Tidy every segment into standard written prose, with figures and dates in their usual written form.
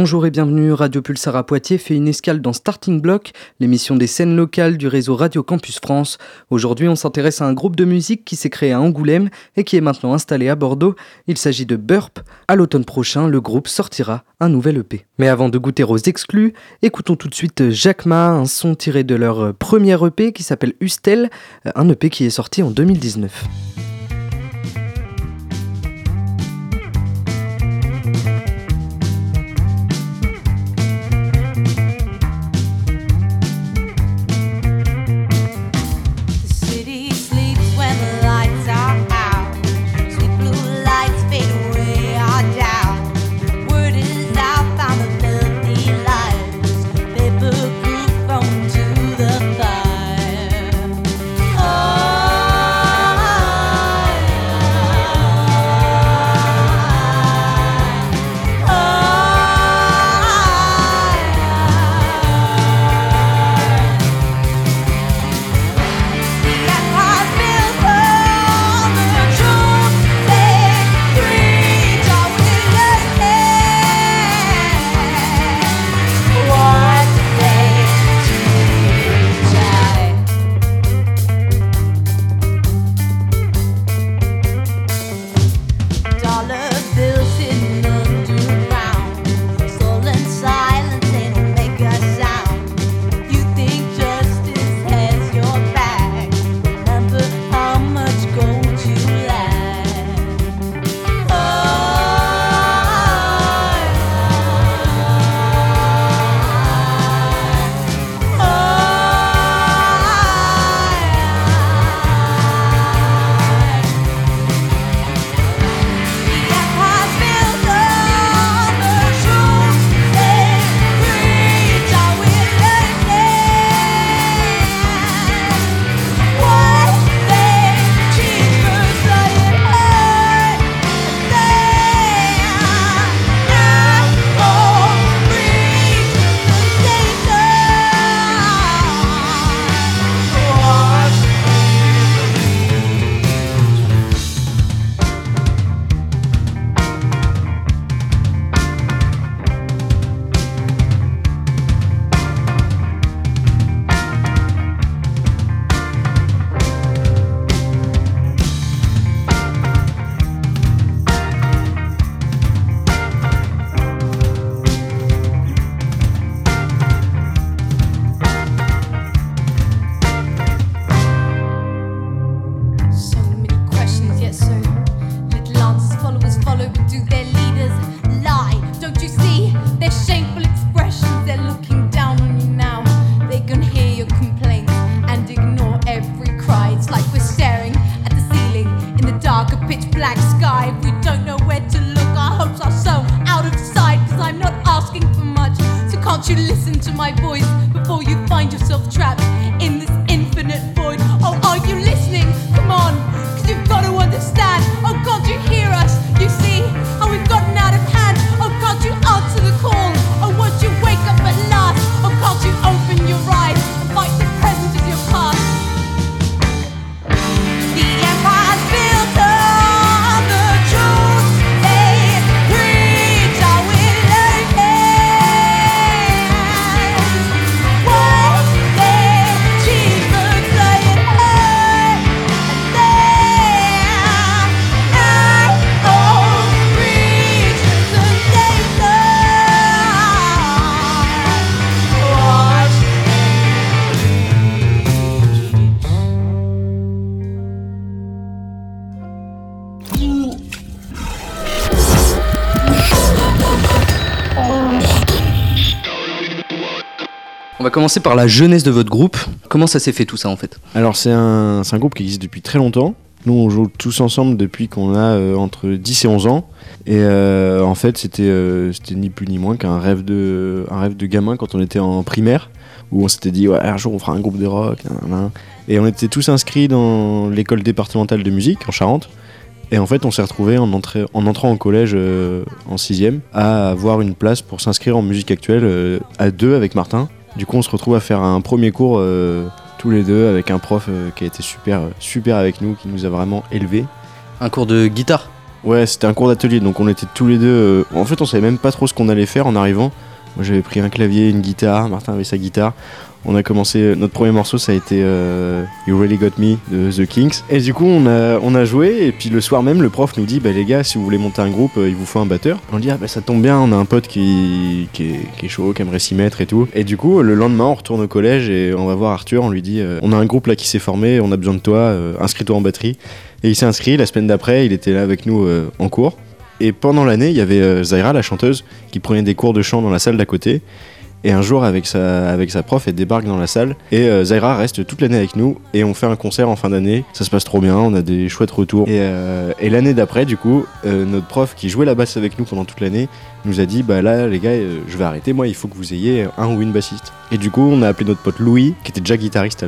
Bonjour et bienvenue, Radio Pulsar à Poitiers fait une escale dans Starting Block, l'émission des scènes locales du réseau Radio Campus France. Aujourd'hui, on s'intéresse à un groupe de musique qui s'est créé à Angoulême et qui est maintenant installé à Bordeaux. Il s'agit de Burp. À l'automne prochain, le groupe sortira un nouvel EP. Mais avant de goûter aux exclus, écoutons tout de suite Jacques Ma, un son tiré de leur premier EP qui s'appelle Hustle, un EP qui est sorti en 2019. On va commencer par la jeunesse de votre groupe. Comment ça s'est fait tout ça en fait ? Alors c'est un groupe qui existe depuis très longtemps. Nous on joue tous ensemble depuis qu'on a entre 10 et 11 ans. Et en fait c'était ni plus ni moins qu'un rêve de gamin quand on était en primaire. Où on s'était dit ouais, un jour on fera un groupe de rock. Et on était tous inscrits dans l'école départementale de musique en Charente. Et en fait on s'est retrouvés en entrant au collège en 6ème à avoir une place pour s'inscrire en musique actuelle à deux avec Martin. Du coup, on se retrouve à faire un premier cours tous les deux avec un prof qui a été super avec nous, qui nous a vraiment élevés. Un cours de guitare ? Ouais, c'était un cours d'atelier, donc on était tous les deux... En fait, on savait même pas trop ce qu'on allait faire en arrivant. Moi, j'avais pris un clavier, une guitare, Martin avait sa guitare. On a commencé... Notre premier morceau, ça a été You Really Got Me de The Kinks. Et du coup, on a joué, et puis le soir même, le prof nous dit « Bah les gars, si vous voulez monter un groupe, il vous faut un batteur. » On dit « Ah bah ça tombe bien, on a un pote qui est chaud, qui aimerait s'y mettre et tout. » Et du coup, le lendemain, on retourne au collège et on va voir Arthur, on lui dit « On a un groupe là qui s'est formé, on a besoin de toi, inscris-toi en batterie. » Et il s'est inscrit, la semaine d'après, il était là avec nous en cours. Et pendant l'année, il y avait Zaira, la chanteuse, qui prenait des cours de chant dans la salle d'à côté. Et un jour, avec sa prof, elle débarque dans la salle. Et Zaira reste toute l'année avec nous. Et on fait un concert en fin d'année. Ça se passe trop bien, on a des chouettes retours. Et l'année d'après, du coup, notre prof qui jouait la basse avec nous pendant toute l'année nous a dit « Bah là, les gars, je vais arrêter. Moi, il faut que vous ayez un ou une bassiste. » Et du coup, on a appelé notre pote Louis, qui était déjà guitariste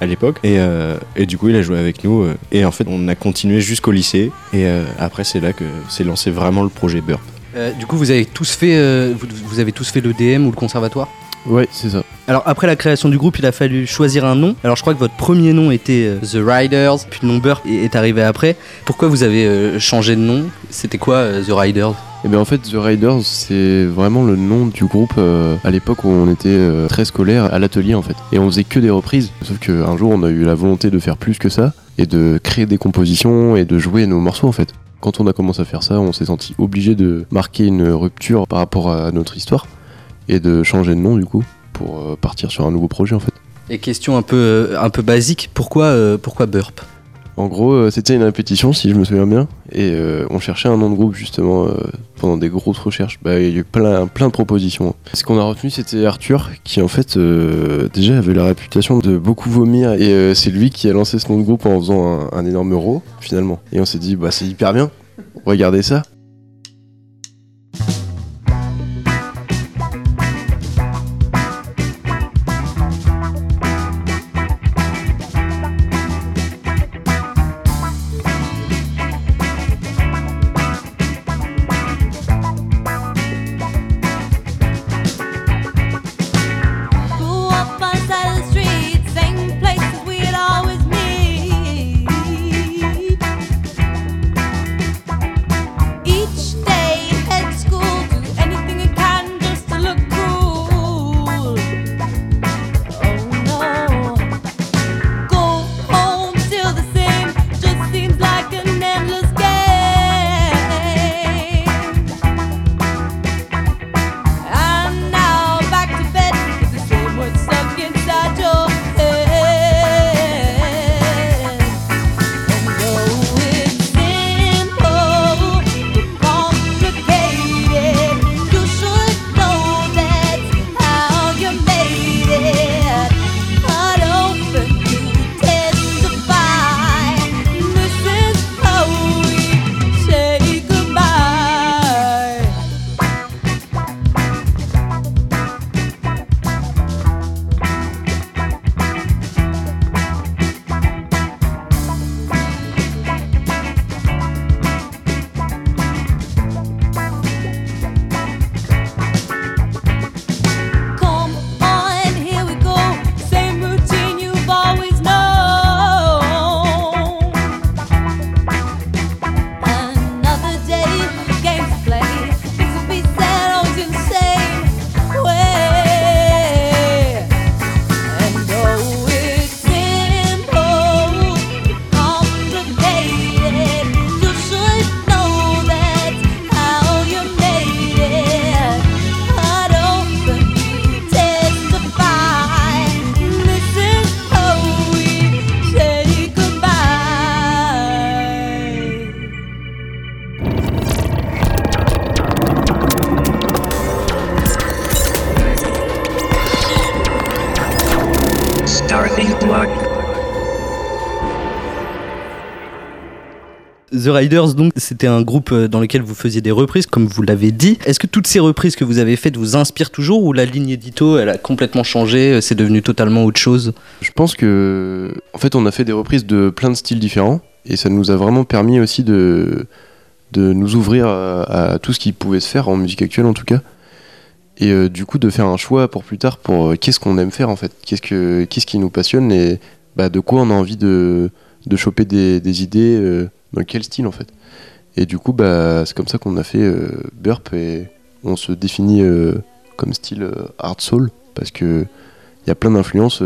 à l'époque. Et du coup, il a joué avec nous. Et en fait, on a continué jusqu'au lycée. Et après, c'est là que s'est lancé vraiment le projet Burp. Du coup, vous avez tous fait, l'EDM ou le conservatoire ? Ouais, c'est ça. Alors après la création du groupe, il a fallu choisir un nom. Alors je crois que votre premier nom était The Riders, puis le nom Burp est arrivé après. Pourquoi vous avez changé de nom ? C'était quoi The Riders ? Et bien en fait The Riders c'est vraiment le nom du groupe à l'époque où on était très scolaire à l'atelier en fait. Et on faisait que des reprises, sauf qu'un jour on a eu la volonté de faire plus que ça et de créer des compositions et de jouer nos morceaux en fait. Quand on a commencé à faire ça, on s'est senti obligé de marquer une rupture par rapport à notre histoire et de changer de nom du coup pour partir sur un nouveau projet en fait. Et question un peu basique, pourquoi Burp ? En gros, c'était une répétition si je me souviens bien et on cherchait un nom de groupe justement pendant des grosses recherches. Bah, il y a eu plein de propositions. Ce qu'on a retenu c'était Arthur qui en fait déjà avait la réputation de beaucoup vomir et c'est lui qui a lancé ce nom de groupe en faisant un énorme row finalement. Et on s'est dit bah c'est hyper bien, regardez ça. The Riders, donc, c'était un groupe dans lequel vous faisiez des reprises, comme vous l'avez dit. Est-ce que toutes ces reprises que vous avez faites vous inspirent toujours ou la ligne édito, elle a complètement changé, c'est devenu totalement autre chose ? Je pense que, en fait, on a fait des reprises de plein de styles différents et ça nous a vraiment permis aussi de nous ouvrir à tout ce qui pouvait se faire, en musique actuelle en tout cas. Et du coup, de faire un choix pour plus tard, pour qu'est-ce qu'on aime faire en fait, qu'est-ce qui nous passionne et bah, de quoi on a envie de choper des idées. Dans quel style en fait. Et du coup, bah, c'est comme ça qu'on a fait Burp, et on se définit comme style hard soul, parce qu'il y a plein d'influences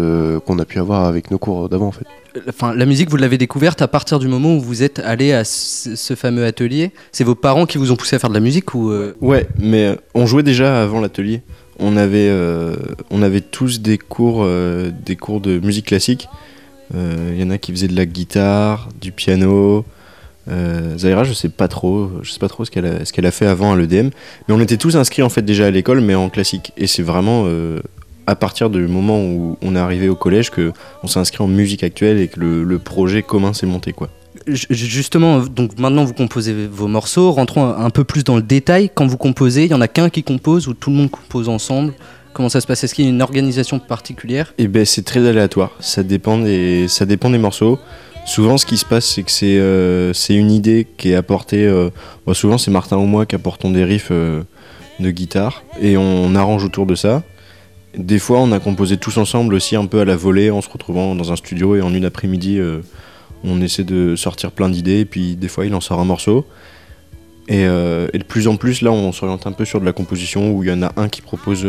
qu'on a pu avoir avec nos cours d'avant en fait. Enfin, la musique, vous l'avez découverte à partir du moment où vous êtes allé à ce fameux atelier. C'est vos parents qui vous ont poussé à faire de la musique ou Ouais, mais on jouait déjà avant l'atelier. On avait tous des cours de musique classique. Il y en a qui faisaient de la guitare, du piano. Zahira, je sais pas trop ce qu'elle a fait avant à l'EDM, mais on était tous inscrits en fait déjà à l'école, mais en classique. Et c'est vraiment à partir du moment où on est arrivé au collège que on s'est inscrit en musique actuelle et que le projet commun s'est monté, quoi. Justement, donc maintenant vous composez vos morceaux. Rentrons un peu plus dans le détail. Quand vous composez, il y en a qu'un qui compose ou tout le monde compose ensemble? Comment ça se passe? Est-ce qu'il y a une organisation particulière? Eh ben, c'est très aléatoire. Ça dépend des morceaux. Souvent, ce qui se passe, c'est que c'est une idée qui est apportée. Souvent, c'est Martin ou moi qui apportons des riffs de guitare et on arrange autour de ça. Des fois, on a composé tous ensemble aussi, un peu à la volée, en se retrouvant dans un studio, et en une après-midi, on essaie de sortir plein d'idées. Et puis, des fois, il en sort un morceau. Et de plus en plus, là, on s'oriente un peu sur de la composition où il y en a un qui propose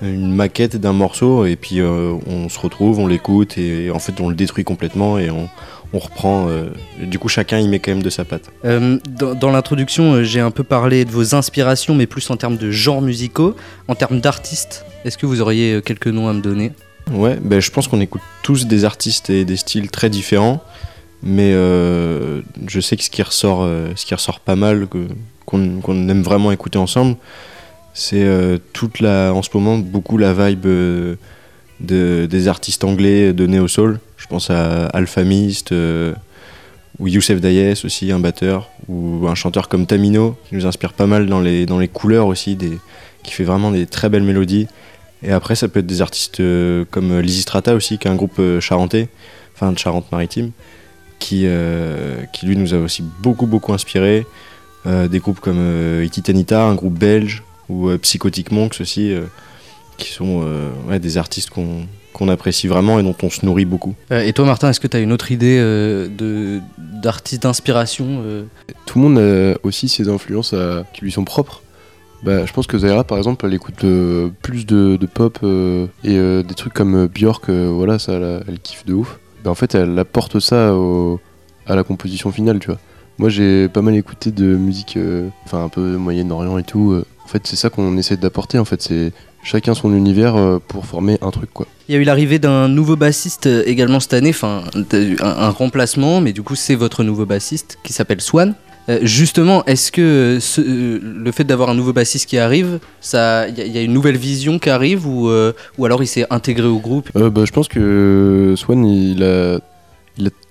une maquette d'un morceau, et puis on se retrouve, on l'écoute, et en fait on le détruit complètement et on reprend. Du coup, chacun y met quand même de sa patte. Dans l'introduction, j'ai un peu parlé de vos inspirations, mais plus en termes de genres musicaux. En termes d'artistes, est-ce que vous auriez quelques noms à me donner? Ouais, ben, je pense qu'on écoute tous des artistes et des styles très différents, mais je sais que ce qui ressort pas mal, qu'on aime vraiment écouter ensemble, c'est en ce moment beaucoup la vibe des artistes anglais de Neo Soul. Je pense à Alpha Mist, ou Youssef Dayès aussi, un batteur, ou un chanteur comme Tamino, qui nous inspire pas mal dans les couleurs aussi, qui fait vraiment des très belles mélodies. Et après, ça peut être des artistes comme Lizistrata aussi, qui est un groupe charentais, enfin de Charente-Maritime, qui lui nous a aussi beaucoup, beaucoup inspiré. Des groupes comme Ititanita, un groupe belge, ou Psychotic Monks aussi, qui sont des artistes qu'on apprécie vraiment et dont on se nourrit beaucoup. Et toi Martin, est-ce que tu as une autre idée d'artistes d'inspiration Tout le monde a aussi ses influences qui lui sont propres. Bah, je pense que Zahira par exemple, elle écoute plus de pop et des trucs comme Björk, voilà, ça, elle kiffe de ouf. Bah, en fait elle apporte ça à la composition finale, tu vois. Moi j'ai pas mal écouté de musique un peu Moyen-Orient et tout. En fait, c'est ça qu'on essaie d'apporter, en fait, c'est chacun son univers pour former un truc, quoi. Il y a eu l'arrivée d'un nouveau bassiste également cette année, enfin un remplacement, mais du coup c'est votre nouveau bassiste qui s'appelle Swan. Justement, est-ce que le fait d'avoir un nouveau bassiste qui arrive, il y a une nouvelle vision qui arrive, ou alors il s'est intégré au groupe? Je pense que Swan, il a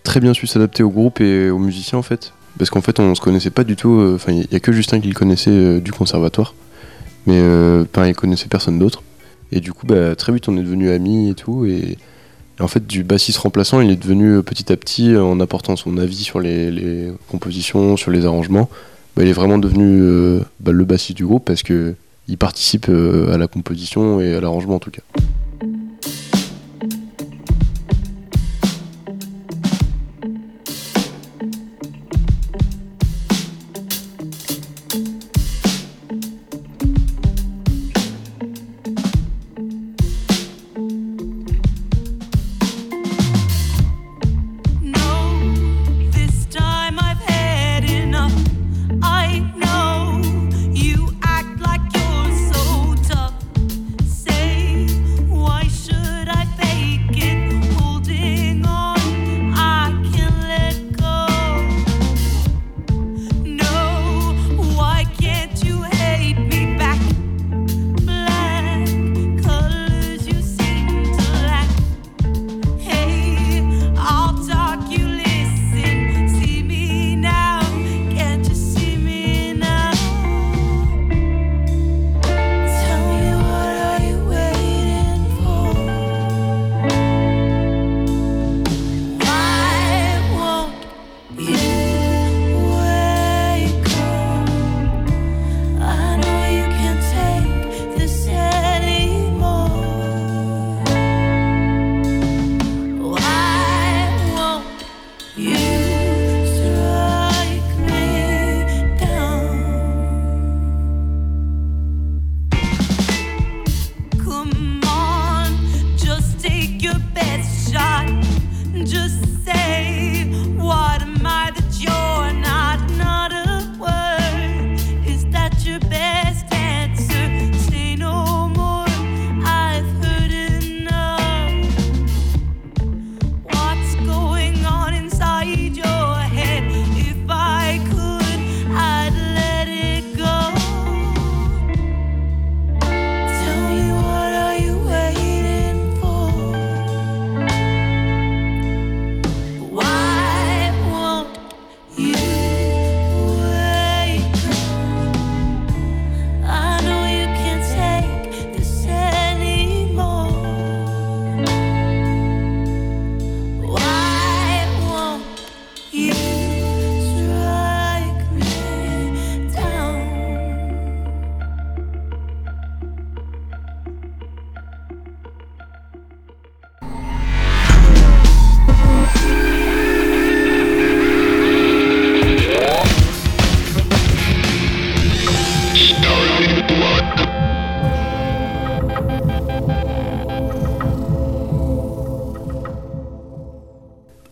très bien su s'adapter au groupe et aux musiciens, en fait. Parce qu'en fait, on se connaissait pas du tout, enfin il y a que Justin qui le connaissait du conservatoire. Mais il connaissait personne d'autre. Et du coup, bah, très vite, on est devenus amis et tout. Et en fait, du bassiste remplaçant, il est devenu petit à petit, en apportant son avis sur les compositions, sur les arrangements, bah, il est vraiment devenu le bassiste du groupe, parce que il participe à la composition et à l'arrangement en tout cas.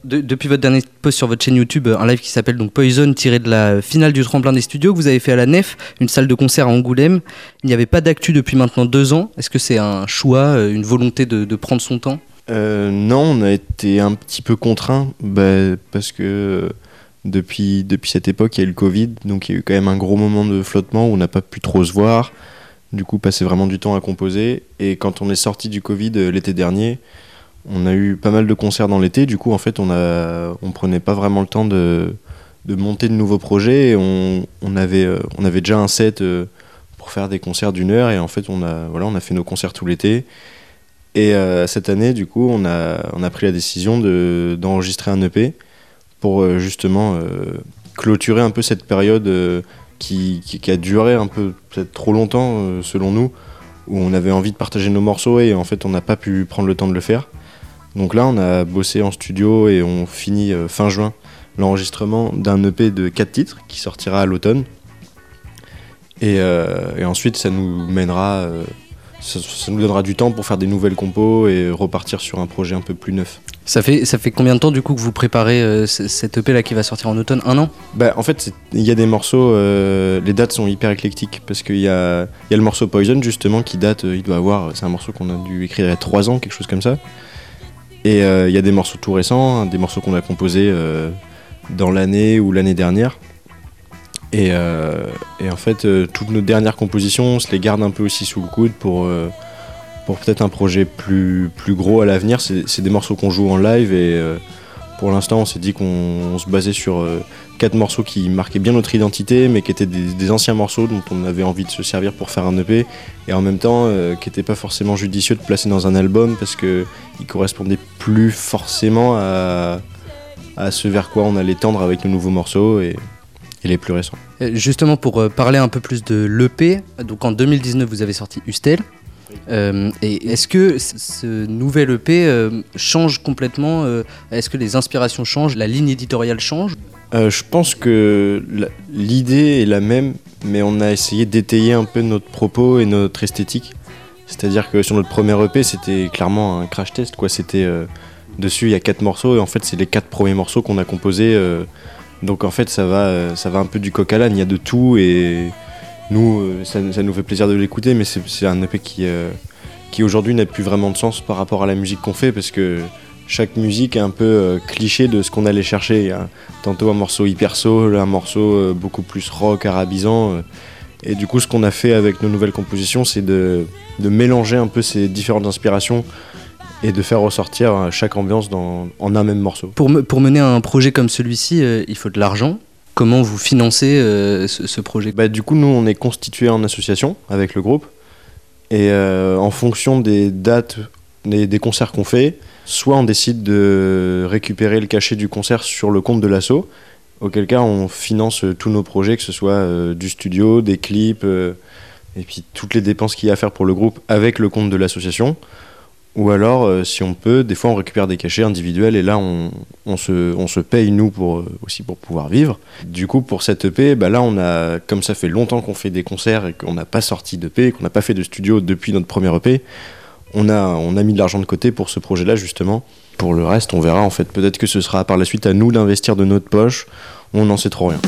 Depuis votre dernier post sur votre chaîne YouTube, un live qui s'appelle donc Poison, tiré de la finale du tremplin des studios que vous avez fait à la Nef, une salle de concert à Angoulême. Il n'y avait pas d'actu depuis maintenant 2 ans. Est-ce que c'est un choix, une volonté de prendre son temps ? Non, on a été un petit peu contraints parce que depuis cette époque, il y a eu le Covid, donc il y a eu quand même un gros moment de flottement où on n'a pas pu trop se voir. Du coup, passer vraiment du temps à composer. Et quand on est sorti du Covid l'été dernier, on a eu pas mal de concerts dans l'été, du coup en fait on prenait pas vraiment le temps de monter de nouveaux projets, et on avait déjà un set pour faire des concerts d'1 heure, et en fait on a fait nos concerts tout l'été, et cette année du coup on a pris la décision d'enregistrer un EP pour justement clôturer un peu cette période qui a duré un peu peut-être trop longtemps selon nous, où on avait envie de partager nos morceaux et en fait on n'a pas pu prendre le temps de le faire. Donc là, on a bossé en studio et on finit fin juin l'enregistrement d'un EP de 4 titres qui sortira à l'automne. Et ensuite, ça nous mènera, ça nous donnera du temps pour faire des nouvelles compos et repartir sur un projet un peu plus neuf. Ça fait combien de temps du coup que vous préparez cet EP là qui va sortir en automne ? 1 an ? En fait, il y a des morceaux, les dates sont hyper éclectiques parce qu'il y a le morceau Poison justement qui date, c'est un morceau qu'on a dû écrire il y a 3 ans, quelque chose comme ça. Et il y a des morceaux tout récents, des morceaux qu'on a composés dans l'année ou l'année dernière. Et en fait, toutes nos dernières compositions, on se les garde un peu aussi sous le coude pour peut-être un projet plus gros à l'avenir. C'est des morceaux qu'on joue en live, et pour l'instant, on s'est dit qu'on se basait sur 4 morceaux qui marquaient bien notre identité, mais qui étaient des anciens morceaux dont on avait envie de se servir pour faire un EP, et en même temps qui n'étaient pas forcément judicieux de placer dans un album parce qu'ils correspondaient plus forcément à ce vers quoi on allait tendre avec nos nouveaux morceaux et les plus récents. Justement, pour parler un peu plus de l'EP, donc en 2019 vous avez sorti Hustle. Et est-ce que ce nouvel EP change complètement, est-ce que les inspirations changent, la ligne éditoriale change ? Je pense que l'idée est la même, mais on a essayé d'étayer un peu notre propos et notre esthétique. C'est-à-dire que sur notre premier EP, c'était clairement un crash test, quoi. C'était dessus, il y a 4 morceaux, et en fait c'est les 4 premiers morceaux qu'on a composés, donc en fait ça va un peu du coq à l'âne, il y a de tout, et nous, ça nous fait plaisir de l'écouter, mais c'est un EP qui aujourd'hui n'a plus vraiment de sens par rapport à la musique qu'on fait, parce que chaque musique est un peu cliché de ce qu'on allait chercher. Hein. Tantôt un morceau hyper soul, un morceau beaucoup plus rock, arabisant. Et du coup, ce qu'on a fait avec nos nouvelles compositions, c'est de mélanger un peu ces différentes inspirations et de faire ressortir chaque ambiance en un même morceau. Pour mener un projet comme celui-ci, il faut de l'argent. Comment vous financez ce projet ? Du coup, nous, on est constitué en association avec le groupe. Et en fonction des dates, des concerts qu'on fait, soit on décide de récupérer le cachet du concert sur le compte de l'asso, auquel cas on finance tous nos projets, que ce soit du studio, des clips, et puis toutes les dépenses qu'il y a à faire pour le groupe avec le compte de l'association. Ou alors, si on peut, des fois on récupère des cachets individuels, et là on se paye nous aussi pour pouvoir vivre. Du coup, pour cette EP, là on a, comme ça fait longtemps qu'on fait des concerts et qu'on n'a pas sorti d'EP, qu'on n'a pas fait de studio depuis notre première EP, on a mis de l'argent de côté pour ce projet-là, justement. Pour le reste, on verra, en fait. Peut-être que ce sera par la suite à nous d'investir de notre poche. On n'en sait trop rien.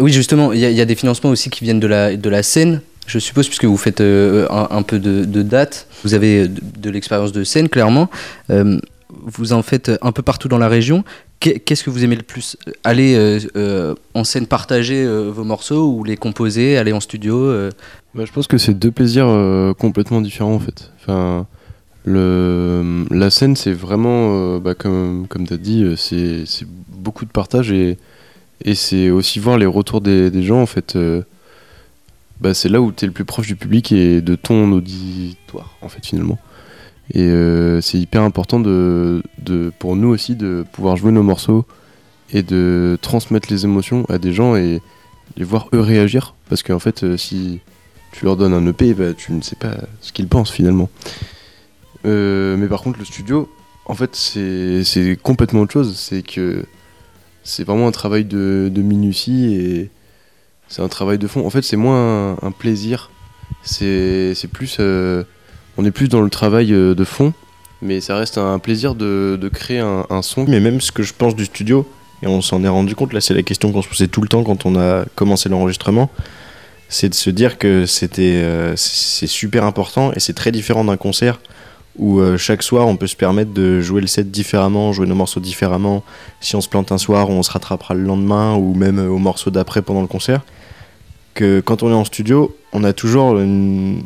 Oui, justement, il y a des financements aussi qui viennent de la scène, je suppose, puisque vous faites un peu de dates. Vous avez de l'expérience de scène, clairement. Vous en faites un peu partout dans la région. Qu'est-ce que vous aimez le plus ? Aller en scène, partager vos morceaux, ou les composer, aller en studio Bah, je pense que c'est deux plaisirs complètement différents, en fait. Enfin, la scène, c'est vraiment, comme tu as dit, c'est beaucoup de partage et c'est aussi voir les retours des gens, en fait. C'est là où t'es le plus proche du public et de ton auditoire, en fait, finalement. Et c'est hyper important pour nous aussi de pouvoir jouer nos morceaux et de transmettre les émotions à des gens et les voir eux réagir, parce qu'en fait si tu leur donnes un EP, tu ne sais pas ce qu'ils pensent, finalement. Mais par contre, le studio, en fait, c'est complètement autre chose. C'est que c'est vraiment un travail de minutie, et c'est un travail de fond. En fait, c'est moins un plaisir, c'est plus on est plus dans le travail de fond, mais ça reste un plaisir de créer un son. Mais même ce que je pense du studio, et on s'en est rendu compte, là c'est la question qu'on se posait tout le temps quand on a commencé l'enregistrement, c'est de se dire que c'est super important, et c'est très différent d'un concert, où chaque soir on peut se permettre de jouer le set différemment, jouer nos morceaux différemment. Si on se plante un soir, on se rattrapera le lendemain, ou même au morceau d'après pendant le concert. Que quand on est en studio, on a toujours une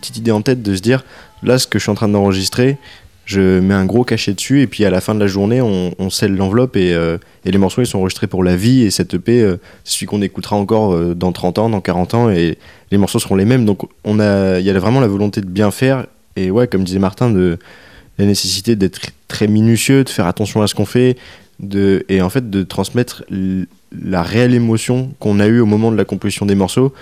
petite idée en tête de se dire, là ce que je suis en train d'enregistrer, je mets un gros cachet dessus, et puis à la fin de la journée on scelle l'enveloppe, et les morceaux ils sont enregistrés pour la vie, et cette EP c'est celui qu'on écoutera encore dans 30 ans, dans 40 ans, et les morceaux seront les mêmes. Donc il y a vraiment la volonté de bien faire. Et ouais, comme disait Martin, de la nécessité d'être très minutieux, de faire attention à ce qu'on fait, et en fait de transmettre la réelle émotion qu'on a eue au moment de la composition des morceaux,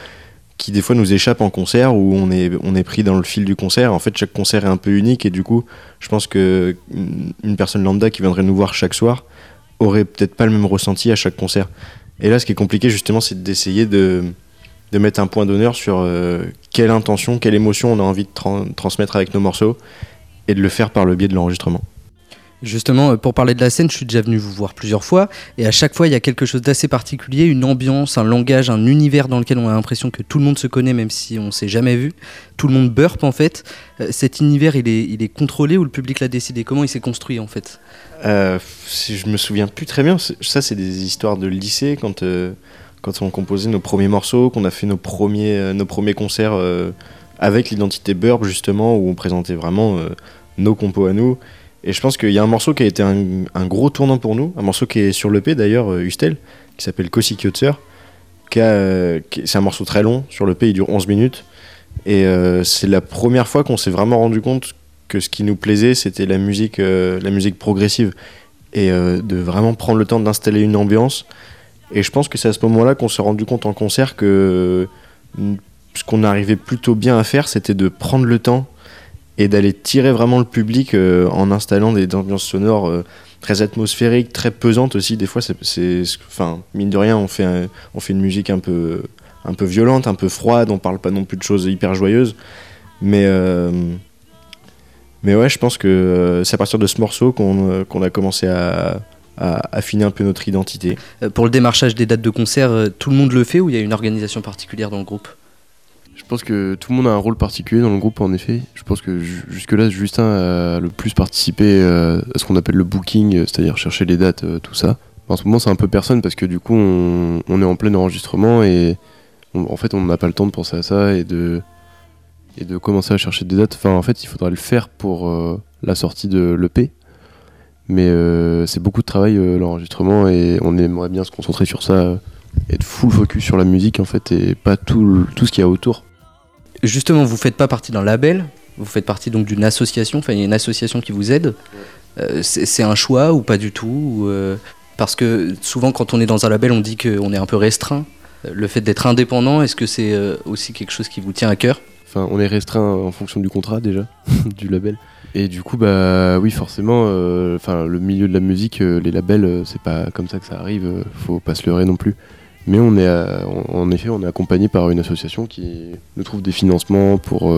qui des fois nous échappe en concert, où on est pris dans le fil du concert. En fait, chaque concert est un peu unique, et du coup, je pense qu'une personne lambda qui viendrait nous voir chaque soir aurait peut-être pas le même ressenti à chaque concert. Et là, ce qui est compliqué, justement, c'est d'essayer de mettre un point d'honneur sur quelle intention, quelle émotion on a envie de transmettre avec nos morceaux, et de le faire par le biais de l'enregistrement. Justement, pour parler de la scène, je suis déjà venu vous voir plusieurs fois, et à chaque fois il y a quelque chose d'assez particulier, une ambiance, un langage, un univers dans lequel on a l'impression que tout le monde se connaît, même si on ne s'est jamais vu. Tout le monde burp, en fait. Cet univers, il est contrôlé, ou le public l'a décidé ? Comment il s'est construit, en fait ? Je me souviens plus très bien, ça c'est des histoires de lycée, quand on composait nos premiers morceaux, qu'on a fait nos premiers concerts avec l'identité Burp, justement, où on présentait vraiment nos compos à nous. Et je pense qu'il y a un morceau qui a été un gros tournant pour nous, un morceau qui est sur l'EP d'ailleurs, Hustle, qui s'appelle Kossi Kiotzer, c'est un morceau très long, sur l'EP il dure 11 minutes, et c'est la première fois qu'on s'est vraiment rendu compte que ce qui nous plaisait, c'était la musique progressive, et de vraiment prendre le temps d'installer une ambiance. Et je pense que c'est à ce moment-là qu'on s'est rendu compte en concert que ce qu'on arrivait plutôt bien à faire, c'était de prendre le temps et d'aller tirer vraiment le public en installant des ambiances sonores très atmosphériques, très pesantes aussi. Des fois, mine de rien, on fait une musique un peu un peu violente, un peu froide, on parle pas non plus de choses hyper joyeuses, mais ouais, je pense que c'est à partir de ce morceau qu'on a commencé à affiner un peu notre identité. Pour le démarchage des dates de concert, tout le monde le fait ou il y a une organisation particulière dans le groupe ? Je pense que tout le monde a un rôle particulier dans le groupe, en effet. Je pense que jusque-là, Justin a le plus participé à ce qu'on appelle le booking, c'est-à-dire chercher les dates, tout ça. En ce moment, c'est un peu personne parce que du coup, on est en plein enregistrement et en fait, on n'a pas le temps de penser à ça et de commencer à chercher des dates. Enfin, en fait, il faudra le faire pour la sortie de l'EP. Mais c'est beaucoup de travail, l'enregistrement, et on aimerait bien se concentrer sur ça, être full focus sur la musique, en fait, et pas tout ce qu'il y a autour. Justement, vous faites pas partie d'un label, vous faites partie donc d'une association, enfin il y a une association qui vous aide. C'est un choix ou pas du tout parce que souvent quand on est dans un label, on dit qu'on est un peu restreint. Le fait d'être indépendant, est-ce que c'est aussi quelque chose qui vous tient à cœur ? Enfin, on est restreint en fonction du contrat déjà, du label. Et du coup, bah oui, forcément, le milieu de la musique, les labels, c'est pas comme ça que ça arrive, faut pas se leurrer non plus. Mais on est en effet, on est accompagné par une association qui nous trouve des financements pour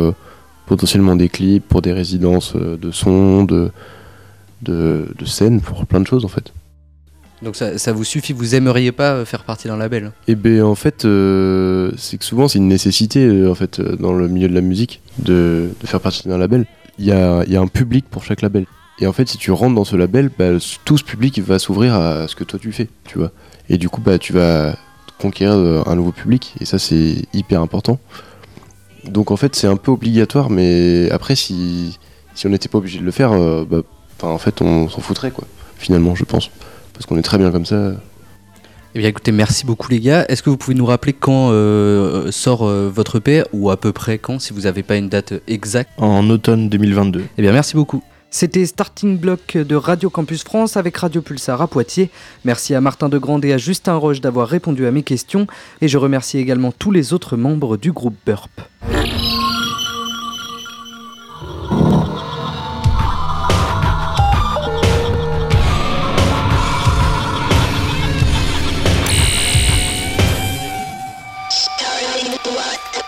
potentiellement des clips, pour des résidences de son, de scène, pour plein de choses en fait. Donc ça vous suffit, vous aimeriez pas faire partie d'un label ? Eh ben en fait, c'est que souvent c'est une nécessité en fait dans le milieu de la musique de faire partie d'un label. Il y a un public pour chaque label. Et en fait, si tu rentres dans ce label, bah, tout ce public va s'ouvrir à ce que toi tu fais, tu vois. Et du coup, bah, tu vas conquérir un nouveau public, et ça c'est hyper important. Donc en fait, c'est un peu obligatoire, mais après, si on n'était pas obligé de le faire, en fait, on s'en foutrait, quoi, finalement, je pense. Parce qu'on est très bien comme ça. Eh bien écoutez, merci beaucoup les gars. Est-ce que vous pouvez nous rappeler quand sort votre EP, ou à peu près quand, si vous n'avez pas une date exacte ? En automne 2022. Eh bien merci beaucoup. C'était Starting Block de Radio Campus France avec Radio Pulsar à Poitiers. Merci à Martin De Grande et à Justin Roche d'avoir répondu à mes questions. Et je remercie également tous les autres membres du groupe Burp. What?